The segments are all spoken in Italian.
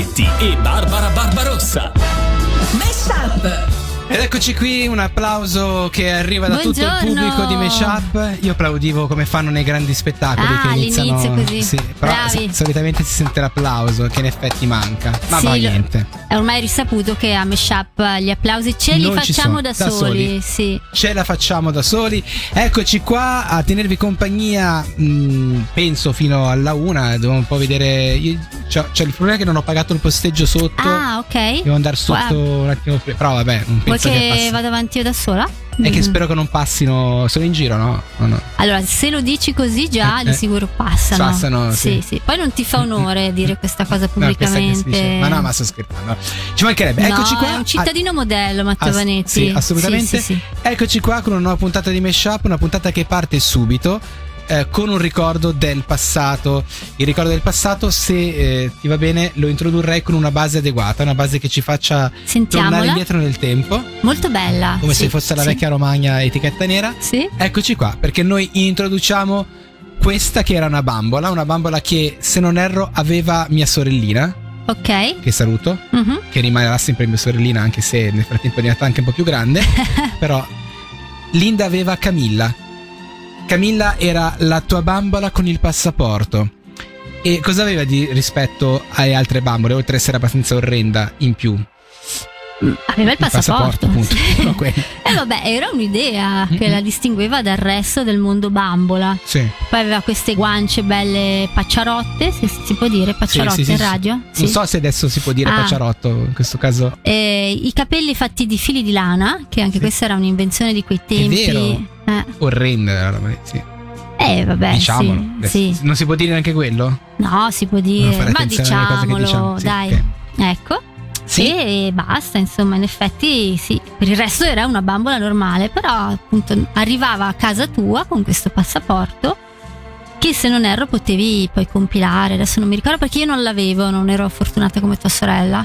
Giorgetti e Barbara Barbarossa. Mashup. Ed eccoci qui, un applauso che arriva da Buongiorno. Tutto il pubblico di Mashup. Io applaudivo come fanno nei grandi spettacoli che iniziano così. Sì, però solitamente si sente l'applauso, che in effetti manca. Ma sì, va niente. È ormai risaputo che a Mashup gli applausi ce li facciamo da soli. Sì. Ce la facciamo da soli. Eccoci qua a tenervi compagnia, penso fino alla una. Devo un po' vedere. C'è il problema che non ho pagato il posteggio sotto. Ah, ok. Devo andare sotto un attimo prima. Però vabbè, un po'. Che vado avanti io da sola? È che spero che non passino. Sono in giro, no? Oh, no. Allora, se lo dici così già di sicuro passano. Passano, sì. Poi non ti fa onore dire questa cosa pubblicamente. No, questa ma sto scherzando. Ci mancherebbe. Eccoci qua. È un cittadino modello, Matteo Vanetti. Sì, assolutamente. Sì. Eccoci qua con una nuova puntata di Mashup, una puntata che parte subito con un ricordo del passato. Il ricordo del passato, se ti va bene, lo introdurrei con una base adeguata, una base che ci faccia tornare indietro nel tempo. Molto bella. Come se fosse la vecchia Romagna etichetta nera. Sì. Eccoci qua, perché noi introduciamo questa che era una bambola che, se non erro, aveva mia sorellina. Ok. Che saluto. Uh-huh. Che rimarrà sempre mia sorellina, anche se nel frattempo è diventata anche un po' più grande. Però Linda aveva Camilla. Camilla era la tua bambola con il passaporto. E cosa aveva di rispetto alle altre bambole, oltre ad essere abbastanza orrenda in più? Aveva il passaporto, appunto. Sì. Vabbè, era un'idea che la distingueva dal resto del mondo bambola. Sì. Poi aveva queste guance belle pacciarotte, se si può dire pacciarotte in radio. Sì. Non so se adesso si può dire pacciarotto in questo caso. I capelli fatti di fili di lana, che anche questa era un'invenzione di quei tempi. È vero. Orrenda, sì. Vabbè, diciamolo. Sì. Non si può dire neanche quello? No, si può dire, ma diciamolo, dai. Sì. Ecco. Sì. E basta, insomma, in effetti sì, per il resto era una bambola normale, però appunto arrivava a casa tua con questo passaporto che, se non erro, potevi poi compilare. Adesso non mi ricordo perché io non l'avevo, non ero fortunata come tua sorella.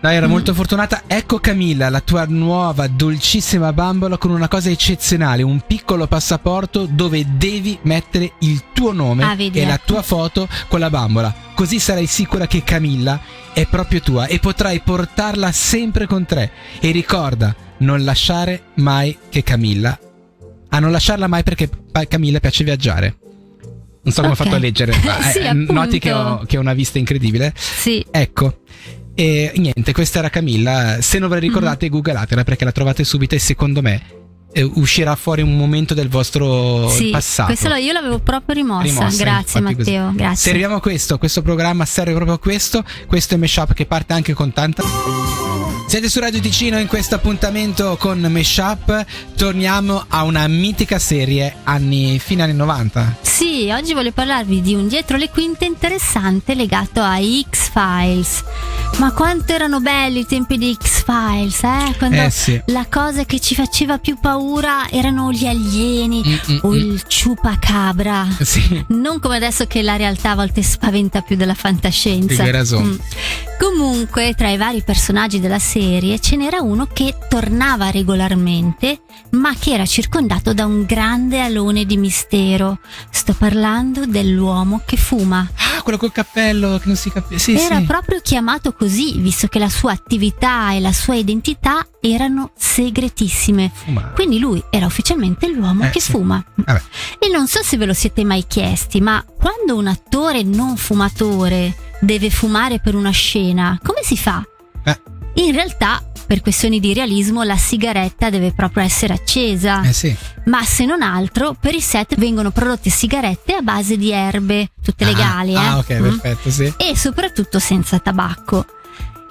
Dai, era molto fortunata. Ecco Camilla, la tua nuova dolcissima bambola con una cosa eccezionale, un piccolo passaporto dove devi mettere il tuo nome e la tua foto con la bambola. Così sarai sicura che Camilla è proprio tua e potrai portarla sempre con te. E ricorda, non lasciare mai che Camilla... non lasciarla mai, perché Camilla piace viaggiare. Non so come ho fatto a leggere, ma noti che ho una vista incredibile. Sì. Ecco. E niente, questa era Camilla. Se non ve la ricordate, googolatela, perché la trovate subito e secondo me uscirà fuori un momento del vostro passato. Questo io l'avevo proprio rimossa. Grazie Matteo. Grazie. Serviamo a questo programma serve proprio a questo. Questo è Mashup, che parte anche con tanta. Siete su Radio Ticino in questo appuntamento con Mashup. Torniamo a una mitica serie fine anni 90. Sì, oggi voglio parlarvi di un dietro le quinte interessante legato a X-Files. Ma quanto erano belli i tempi di X-Files, quando la cosa che ci faceva più paura erano gli alieni o il chupacabra. Sì. Non come adesso, che la realtà a volte spaventa più della fantascienza. Comunque, tra i vari personaggi della serie ce n'era uno che tornava regolarmente, ma che era circondato da un grande alone di mistero. Sto parlando dell'uomo che fuma. Ah, quello col cappello che non si capisce. Era proprio chiamato così, visto che la sua attività e la sua identità erano segretissime. Fumare. Quindi lui era ufficialmente l'uomo che fuma. Vabbè. E non so se ve lo siete mai chiesti, ma quando un attore non fumatore deve fumare per una scena, come si fa? In realtà, per questioni di realismo, la sigaretta deve proprio essere accesa. Ma se non altro, per i set vengono prodotte sigarette a base di erbe, tutte legali. Perfetto, e soprattutto senza tabacco.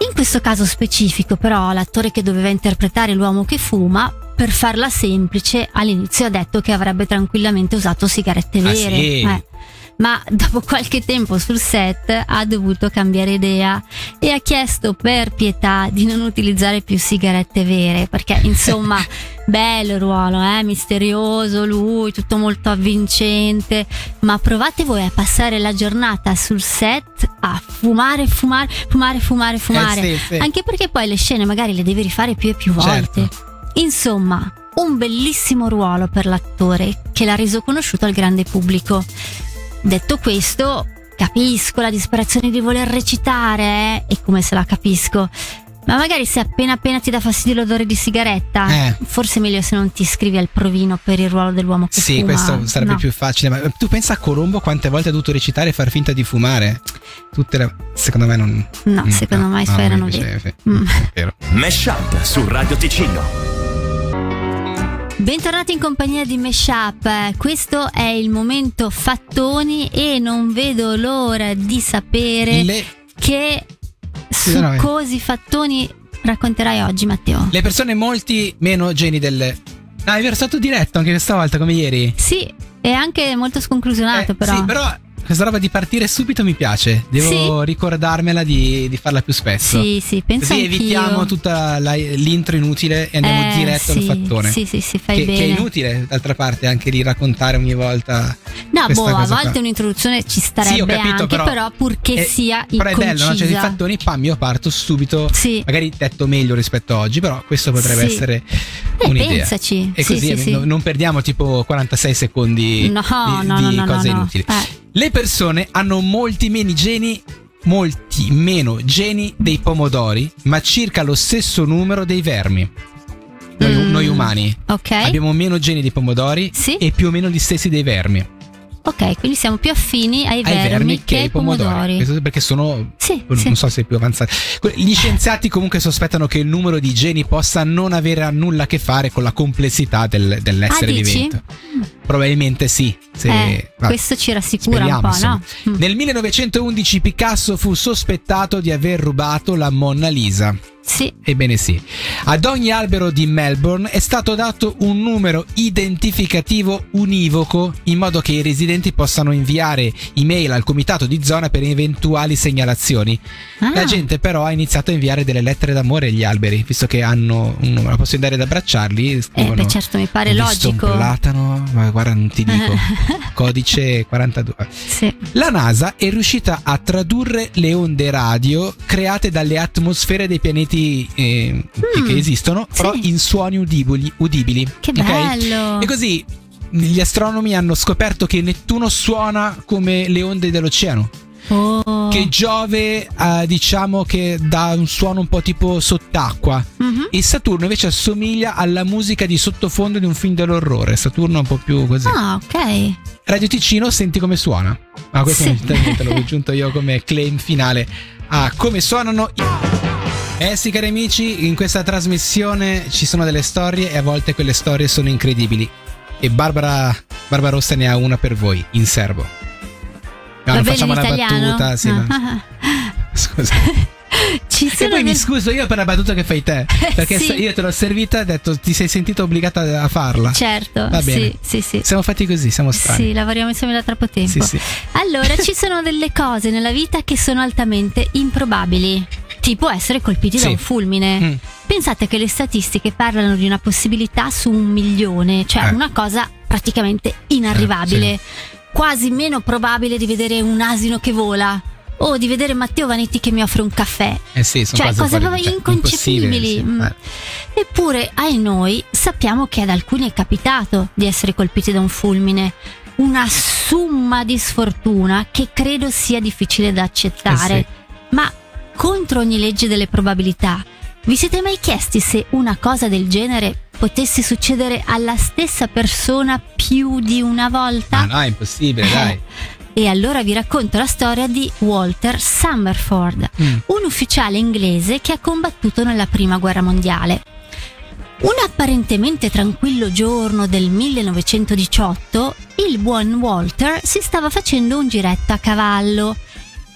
In questo caso specifico, però, l'attore che doveva interpretare l'uomo che fuma, per farla semplice, all'inizio ha detto che avrebbe tranquillamente usato sigarette vere. Ma dopo qualche tempo sul set ha dovuto cambiare idea e ha chiesto per pietà di non utilizzare più sigarette vere, perché insomma bello il ruolo, misterioso lui, tutto molto avvincente, ma provate voi a passare la giornata sul set a fumare. Anche perché poi le scene magari le devi rifare più e più volte. Insomma, un bellissimo ruolo per l'attore che l'ha reso conosciuto al grande pubblico. Detto questo, Capisco la disperazione di voler recitare, e come se la capisco. Ma magari se appena appena ti dà fastidio l'odore di sigaretta, forse è meglio se non ti iscrivi al provino per il ruolo dell'uomo che fuma. Sì, questo sarebbe più facile. Ma tu pensa a Colombo quante volte ha dovuto recitare e far finta di fumare? Tutte le... Secondo me non... No, secondo me i suoi erano veri. Mashup su Radio Ticino. Bentornati in compagnia di Mashup. Questo è il momento fattoni e non vedo l'ora di sapere che... succosi fattoni racconterai oggi, Matteo? Le persone molti meno geni del... Ah, hai versato diretto anche questa volta, come ieri? Sì, è anche molto sconclusionato, però. Sì, però questa roba di partire subito mi piace. Devo ricordarmela di farla più spesso. Sì, sì, penso anch'io. Così evitiamo tutta l'intro inutile e andiamo diretto al fattone. Sì, sì, sì, fai bene. Che è inutile, d'altra parte, anche di raccontare ogni volta. No, a volte un'introduzione ci starebbe, sì, ho capito, anche, però purché sia concisa. Però è bello, no? Cioè, dei fattoni, pam, io parto subito, magari detto meglio rispetto a oggi, però questo potrebbe essere un'idea. Pensaci. E così non perdiamo tipo 46 secondi di cose inutili. Le persone hanno molti meno geni dei pomodori, ma circa lo stesso numero dei vermi. Noi umani abbiamo meno geni dei pomodori e più o meno gli stessi dei vermi. Ok, quindi siamo più affini ai vermi che ai pomodori. Perché sono, non so se più avanzati. Gli scienziati comunque sospettano che il numero di geni possa non avere a nulla a che fare con la complessità dell'essere vivente. Probabilmente sì. Questo ci rassicura un po', no? Nel 1911 Picasso fu sospettato di aver rubato la Mona Lisa. Sì. Ebbene sì. Ad ogni albero di Melbourne è stato dato un numero identificativo univoco, in modo che i residenti possano inviare email al comitato di zona per eventuali segnalazioni. La gente però ha iniziato a inviare delle lettere d'amore agli alberi, visto che hanno un numero, posso andare ad abbracciarli. Beh, certo, mi pare logico. Un platano, ma guarda, non ti dico. Codice 42. Sì. La NASA è riuscita a tradurre le onde radio create dalle atmosfere dei pianeti che esistono, però in suoni udibili. Che bello! E così gli astronomi hanno scoperto che Nettuno suona come le onde dell'oceano. Che Giove diciamo che dà un suono un po' tipo sott'acqua, e Saturno invece assomiglia alla musica di sottofondo di un film dell'orrore. Saturno è un po' più così. Ok. Radio Ticino, senti come suona. Ma questo te l'ho aggiunto io come claim finale a come suonano i... sì, cari amici, in questa trasmissione ci sono delle storie e a volte quelle storie sono incredibili. E Barbara Barbarossa ne ha una per voi, in serbo. Non facciamo una battuta, scusa. E poi mi scuso io per la battuta che fai te, perché io te l'ho servita e ho detto ti sei sentita obbligata a farla. Certo. Va bene. Sì. Siamo fatti così, siamo strani. Sì, lavoriamo insieme da troppo tempo. Sì. Allora, ci sono delle cose nella vita che sono altamente improbabili, tipo essere colpiti da un fulmine. Pensate che le statistiche parlano di una possibilità su 1 milione, cioè una cosa praticamente inarrivabile. Quasi meno probabile di vedere un asino che vola o di vedere Matteo Vanetti che mi offre un caffè. Sono cose proprio inconcepibili. Eppure a noi sappiamo che ad alcuni è capitato di essere colpiti da un fulmine, una somma di sfortuna che credo sia difficile da accettare. Ma contro ogni legge delle probabilità, vi siete mai chiesti se una cosa del genere potesse succedere alla stessa persona più di una volta? No, è impossibile, dai. E allora vi racconto la storia di Walter Summerford, un ufficiale inglese che ha combattuto nella Prima Guerra Mondiale. Un apparentemente tranquillo giorno del 1918, il buon Walter si stava facendo un giretto a cavallo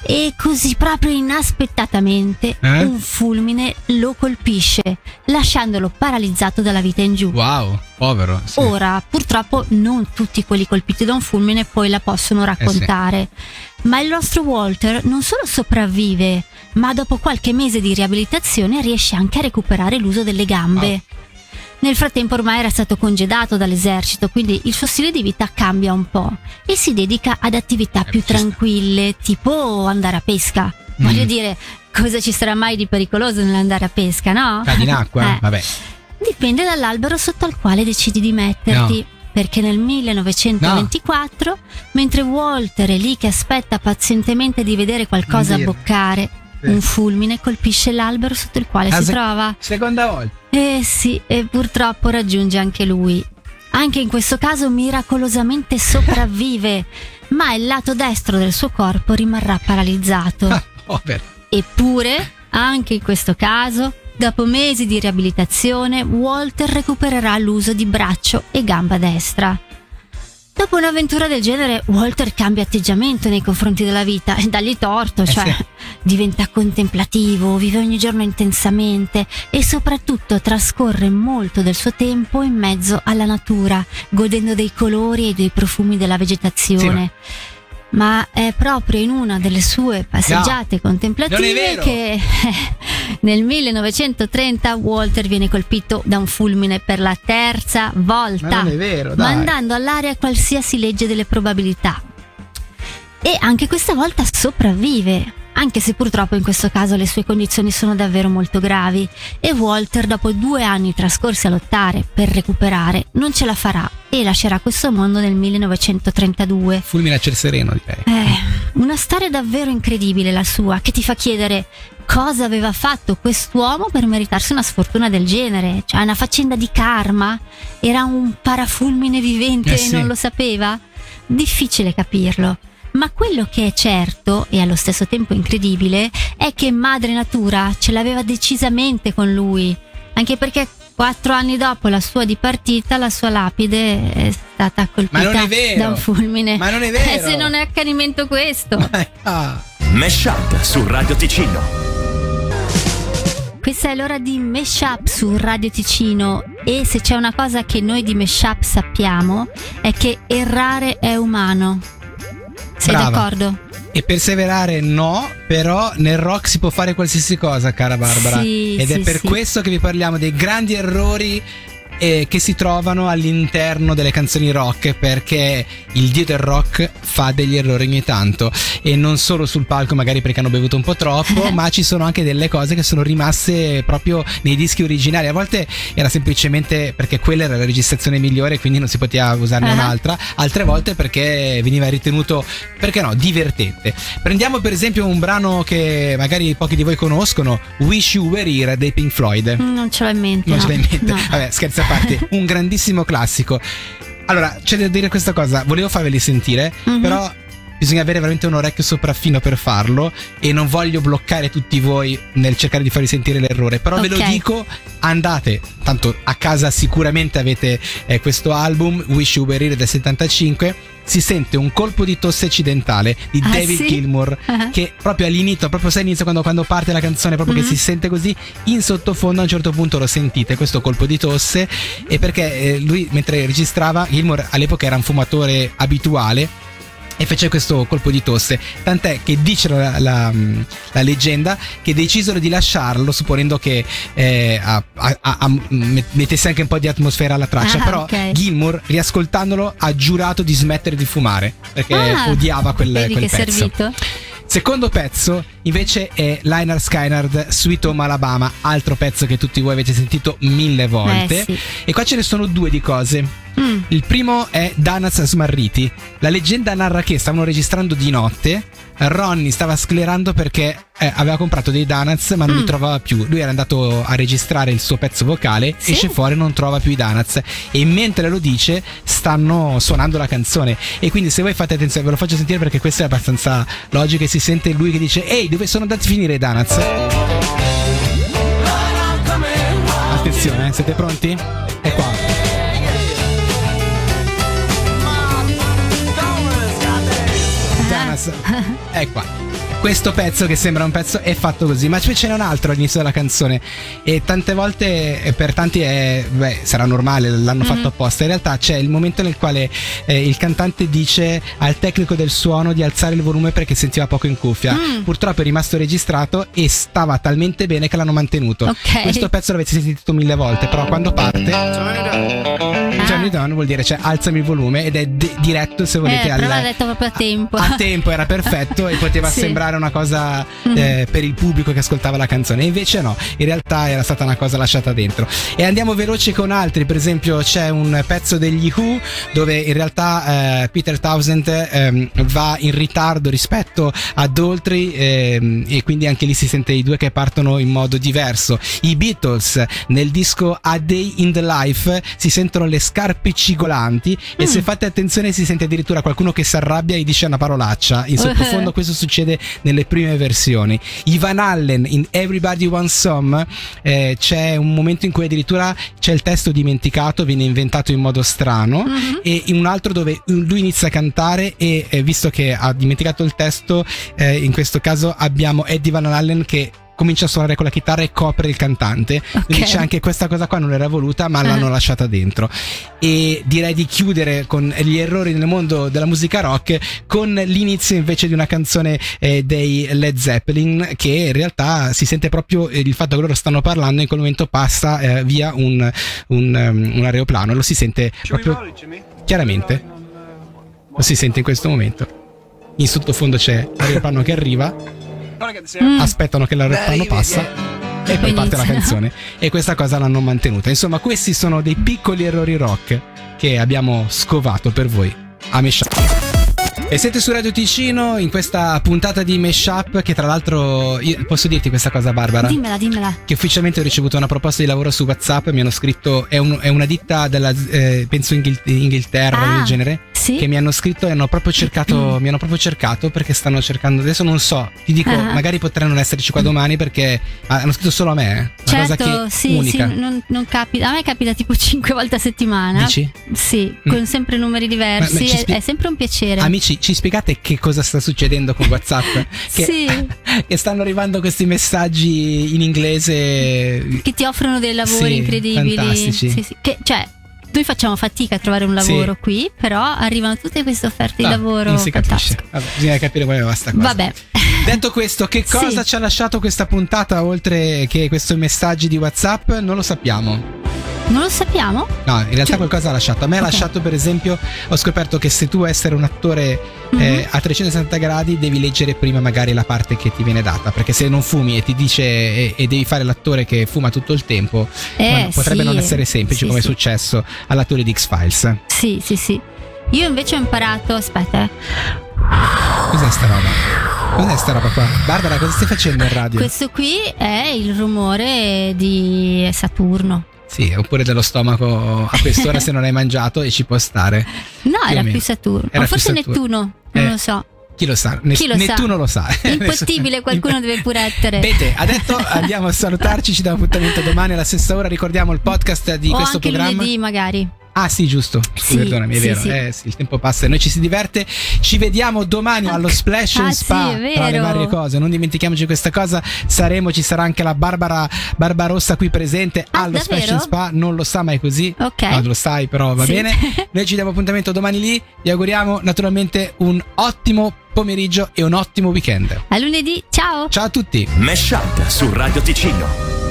e così proprio inaspettatamente un fulmine lo colpisce, lasciandolo paralizzato dalla vita in giù. Wow, povero. Sì. Ora, purtroppo non tutti quelli colpiti da un fulmine poi la possono raccontare. Ma il nostro Walter non solo sopravvive, ma dopo qualche mese di riabilitazione riesce anche a recuperare l'uso delle gambe. Nel frattempo ormai era stato congedato dall'esercito, quindi il suo stile di vita cambia un po' e si dedica ad attività più tranquille, tipo andare a pesca. Voglio dire, cosa ci sarà mai di pericoloso nell'andare a pesca, no? Cadi in acqua? Vabbè. Dipende dall'albero sotto al quale decidi di metterti. perché nel 1924, mentre Walter è lì che aspetta pazientemente di vedere qualcosa abboccare, un fulmine colpisce l'albero sotto il quale si trova. Seconda volta. Eh sì, e purtroppo raggiunge anche lui. Anche in questo caso miracolosamente sopravvive, ma il lato destro del suo corpo rimarrà paralizzato. Eppure, anche in questo caso, dopo mesi di riabilitazione, Walter recupererà l'uso di braccio e gamba destra. Dopo un'avventura del genere, Walter cambia atteggiamento nei confronti della vita e dagli torto, diventa contemplativo, vive ogni giorno intensamente e soprattutto trascorre molto del suo tempo in mezzo alla natura, godendo dei colori e dei profumi della vegetazione. Ma è proprio in una delle sue passeggiate contemplative che nel 1930 Walter viene colpito da un fulmine per la terza volta, mandando all'aria qualsiasi legge delle probabilità. E anche questa volta sopravvive, anche se purtroppo in questo caso le sue condizioni sono davvero molto gravi e Walter, dopo 2 anni trascorsi a lottare per recuperare, non ce la farà e lascerà questo mondo nel 1932. Fulmine a ciel sereno, direi. Una storia davvero incredibile la sua, che ti fa chiedere cosa aveva fatto quest'uomo per meritarsi una sfortuna del genere. Cioè, una faccenda di karma? Era un parafulmine vivente e non lo sapeva? Difficile capirlo. Ma quello che è certo e allo stesso tempo incredibile è che madre natura ce l'aveva decisamente con lui, anche perché 4 anni dopo la sua dipartita la sua lapide è stata colpita da un fulmine. Ma non è vero! E se non è accanimento questo! Mashup su Radio Ticino. Questa è l'ora di Mashup su Radio Ticino e se c'è una cosa che noi di Mashup sappiamo è che errare è umano. Sei d'accordo? E perseverare no, però nel rock si può fare qualsiasi cosa, cara Barbara. Ed è per questo che vi parliamo dei grandi errori che si trovano all'interno delle canzoni rock, perché il dio del rock fa degli errori ogni tanto e non solo sul palco, magari perché hanno bevuto un po' troppo, ma ci sono anche delle cose che sono rimaste proprio nei dischi originali. A volte era semplicemente perché quella era la registrazione migliore, quindi non si poteva usarne un'altra, altre volte perché veniva ritenuto, perché no, divertente. Prendiamo per esempio un brano che magari pochi di voi conoscono, Wish You Were Here dei Pink Floyd. Non ce l'ho in mente. Vabbè, scherzo a parte, un grandissimo classico. Allora, c'è da dire questa cosa, volevo farveli sentire, però bisogna avere veramente un orecchio sopraffino per farlo e non voglio bloccare tutti voi nel cercare di farvi sentire l'errore, però ve lo dico, andate, tanto a casa sicuramente avete questo album Wish You Were Here del 75, si sente un colpo di tosse accidentale di David Gilmour che proprio all'inizio, proprio all'inizio quando parte la canzone, proprio che si sente così in sottofondo, a un certo punto lo sentite questo colpo di tosse, e perché lui mentre registrava, Gilmour all'epoca era un fumatore abituale e fece questo colpo di tosse, tant'è che dice la leggenda che decisero di lasciarlo supponendo che mettesse anche un po' di atmosfera alla traccia, Gilmour riascoltandolo ha giurato di smettere di fumare perché odiava quel pezzo. Servito. Secondo pezzo invece è Lynyrd Skynyrd, Sweet Home Alabama, altro pezzo che tutti voi avete sentito 1000 volte. E qua ce ne sono 2 di cose. Il primo è Donuts Smarriti. La leggenda narra che stavano registrando di notte, Ronnie stava sclerando perché aveva comprato dei donuts ma non li trovava più. Lui era andato a registrare il suo pezzo vocale, esce fuori, non trova più i donuts, e mentre lo dice stanno suonando la canzone. E quindi se voi fate attenzione, ve lo faccio sentire perché questa è abbastanza logica e si sente lui che dice: ehi, dove sono andati a finire i donuts? Attenzione, siete pronti? È qua. È qua. Questo pezzo che sembra un pezzo è fatto così, ma ce n'è un altro all'inizio della canzone e tante volte per tanti sarà normale, l'hanno fatto apposta. In realtà c'è il momento nel quale il cantante dice al tecnico del suono di alzare il volume perché sentiva poco in cuffia. Purtroppo è rimasto registrato e stava talmente bene che l'hanno mantenuto. Questo pezzo l'avete sentito 1000 volte, però quando parte it on vuol dire, cioè, alzami il volume, ed è diretto, se volete, però l'ha detto proprio a tempo. A tempo, era perfetto e poteva sì. sembrare una cosa per il pubblico che ascoltava la canzone, e invece no, in realtà era stata una cosa lasciata dentro. E andiamo veloci con altri, per esempio c'è un pezzo degli Who dove in realtà Peter Townshend va in ritardo rispetto a Daltrey, e quindi anche lì si sente i due che partono in modo diverso. I Beatles nel disco A Day in the Life si sentono le scarpe cigolanti e se fate attenzione si sente addirittura qualcuno che si arrabbia e dice una parolaccia in sottofondo. Questo succede nelle prime versioni. I Van Halen in Everybody Wants Some, c'è un momento in cui addirittura c'è il testo dimenticato, viene inventato in modo strano, e in un altro dove lui inizia a cantare e visto che ha dimenticato il testo, in questo caso abbiamo Eddie Van Halen che comincia a suonare con la chitarra e copre il cantante. Quindi c'è anche questa cosa qua, non era voluta ma l'hanno lasciata dentro. E direi di chiudere con gli errori nel mondo della musica rock con l'inizio invece di una canzone dei Led Zeppelin, che in realtà si sente proprio il fatto che loro stanno parlando, in quel momento passa via un aeroplano, lo si sente proprio chiaramente, lo si sente in questo momento, in sottofondo c'è l'aeroplano che arriva, aspettano che l'aeroplano passa e poi parte la canzone, e questa cosa l'hanno mantenuta. Insomma, questi sono dei piccoli errori rock che abbiamo scovato per voi a Mashup. E siete su Radio Ticino in questa puntata di Mashup, che tra l'altro posso dirti questa cosa, Barbara? Dimmela. Che ufficialmente ho ricevuto una proposta di lavoro su WhatsApp, mi hanno scritto, è una ditta della penso Inghilterra o del genere, sì? Che mi hanno scritto e hanno proprio cercato, mi hanno proprio cercato perché stanno cercando, adesso non so, ti dico, magari potrei non esserci qua domani perché hanno scritto solo a me, una cosa che sì, unica. Sì, non capita, a me capita tipo 5 volte a settimana. Dici? Sì, con sempre numeri diversi, ma è sempre un piacere. Amici, ci spiegate che cosa sta succedendo con WhatsApp? Che stanno arrivando questi messaggi in inglese che ti offrono dei lavori incredibili, fantastici. Che, cioè, noi facciamo fatica a trovare un lavoro qui, però arrivano tutte queste offerte di lavoro. Non si capisce. Vabbè, bisogna capire qual è la sta cosa. Vabbè. Detto questo, che cosa ci ha lasciato questa puntata oltre che questi messaggi di WhatsApp? Non lo sappiamo. Non lo sappiamo? No, in realtà qualcosa ha lasciato. A me ha lasciato, per esempio, ho scoperto che se tu vuoi essere un attore a 360 gradi devi leggere prima magari la parte che ti viene data, perché se non fumi e ti dice e devi fare l'attore che fuma tutto il tempo, potrebbe non essere semplice, come è successo all'attore di X-Files. Sì. Io invece ho imparato, aspetta. Cos'è sta roba? Cos'è sta roba qua? Barbara, cosa stai facendo in radio? Questo qui è il rumore di Saturno. Sì, oppure dello stomaco a quest'ora se non hai mangiato, e ci può stare. No, era più Saturno. Ma forse Nettuno, non lo so. Chi lo sa? Nettuno lo sa. Impossibile, qualcuno deve pure essere. Bene, adesso andiamo a salutarci, ci diamo appuntamento domani alla stessa ora, ricordiamo il podcast di questo anche programma. Lunedì magari. Ah sì, giusto, perdonami, è vero, il tempo passa e noi ci si diverte. Ci vediamo domani allo Splash and Spa, tra le varie cose. Non dimentichiamoci questa cosa, ci sarà anche la Barbara Barbarossa qui presente allo Splash and Spa. Non lo sa mai così, no, lo sai, però va bene. Noi ci diamo appuntamento domani lì. Vi auguriamo naturalmente un ottimo pomeriggio e un ottimo weekend. A lunedì, ciao! Ciao a tutti! Mashup su Radio Ticino.